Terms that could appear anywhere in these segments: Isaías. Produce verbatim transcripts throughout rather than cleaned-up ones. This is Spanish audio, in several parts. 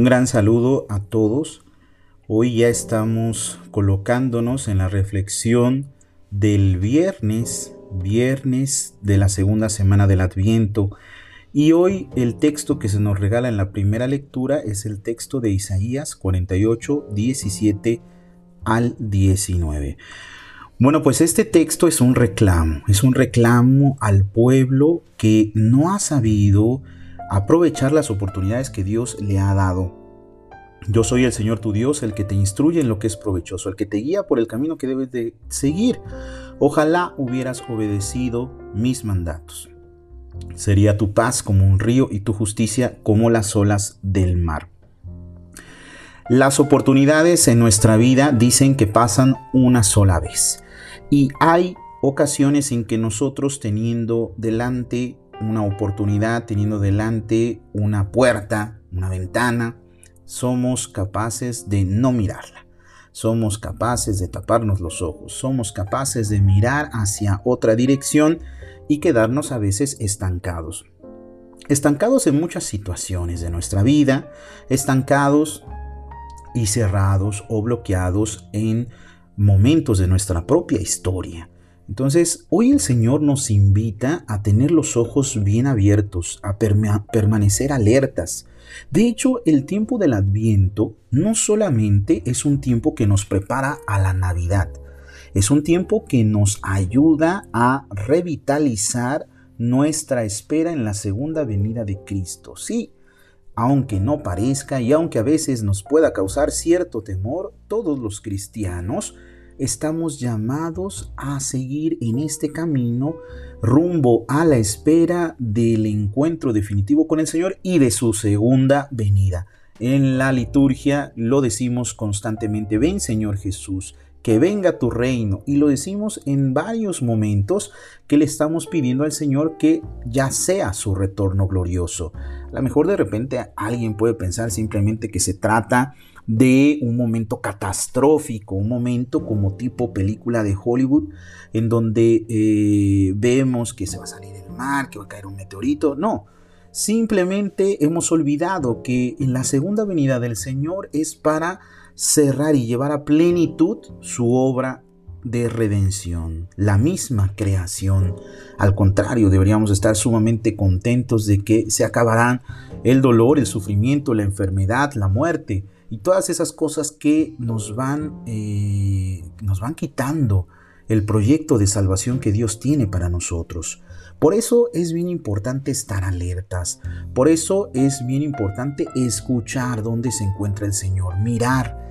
Un gran saludo a todos. Hoy ya estamos colocándonos en la reflexión del viernes, viernes de la segunda semana del Adviento. Y hoy el texto que se nos regala en la primera lectura es el texto de Isaías cuarenta y ocho, diecisiete al diecinueve. Bueno, pues este texto es un reclamo, es un reclamo al pueblo que no ha sabido aprovechar las oportunidades que Dios le ha dado. Yo soy el Señor tu Dios, el que te instruye en lo que es provechoso, el que te guía por el camino que debes de seguir. Ojalá hubieras obedecido mis mandatos. Sería tu paz como un río y tu justicia como las olas del mar. Las oportunidades en nuestra vida dicen que pasan una sola vez. Y hay ocasiones en que nosotros, teniendo delante una oportunidad, teniendo delante una puerta, una ventana, somos capaces de no mirarla. Somos capaces de taparnos los ojos. Somos capaces de mirar hacia otra dirección y quedarnos a veces estancados. Estancados en muchas situaciones de nuestra vida, estancados y cerrados o bloqueados en momentos de nuestra propia historia. Entonces, hoy el Señor nos invita a tener los ojos bien abiertos, a perma- permanecer alertas. De hecho, el tiempo del Adviento no solamente es un tiempo que nos prepara a la Navidad, es un tiempo que nos ayuda a revitalizar nuestra espera en la segunda venida de Cristo. Sí, aunque no parezca y aunque a veces nos pueda causar cierto temor, todos los cristianos estamos llamados a seguir en este camino rumbo a la espera del encuentro definitivo con el Señor y de su segunda venida. En la liturgia lo decimos constantemente: ven Señor Jesús, que venga tu reino. Y lo decimos en varios momentos que le estamos pidiendo al Señor que ya sea su retorno glorioso. A lo mejor de repente alguien puede pensar simplemente que se trata de un momento catastrófico, un momento como tipo película de Hollywood, en donde eh, vemos que se va a salir el mar, que va a caer un meteorito. No, simplemente hemos olvidado que en la segunda venida del Señor es para cerrar y llevar a plenitud su obra de redención, la misma creación. Al contrario, deberíamos estar sumamente contentos de que se acabarán el dolor, el sufrimiento, la enfermedad, la muerte y todas esas cosas que nos van, eh, nos van quitando el proyecto de salvación que Dios tiene para nosotros. Por eso es bien importante estar alertas. Por eso es bien importante escuchar dónde se encuentra el Señor, mirar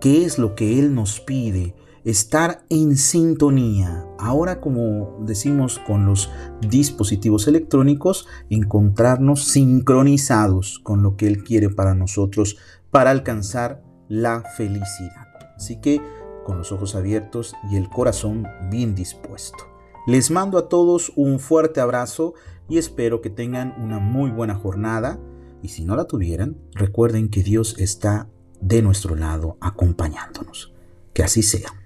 qué es lo que Él nos pide, estar en sintonía. Ahora, como decimos con los dispositivos electrónicos, encontrarnos sincronizados con lo que Él quiere para nosotros, para alcanzar la felicidad. Así que con los ojos abiertos y el corazón bien dispuesto. Les mando a todos un fuerte abrazo y espero que tengan una muy buena jornada. Y si no la tuvieran, recuerden que Dios está de nuestro lado acompañándonos. Que así sea.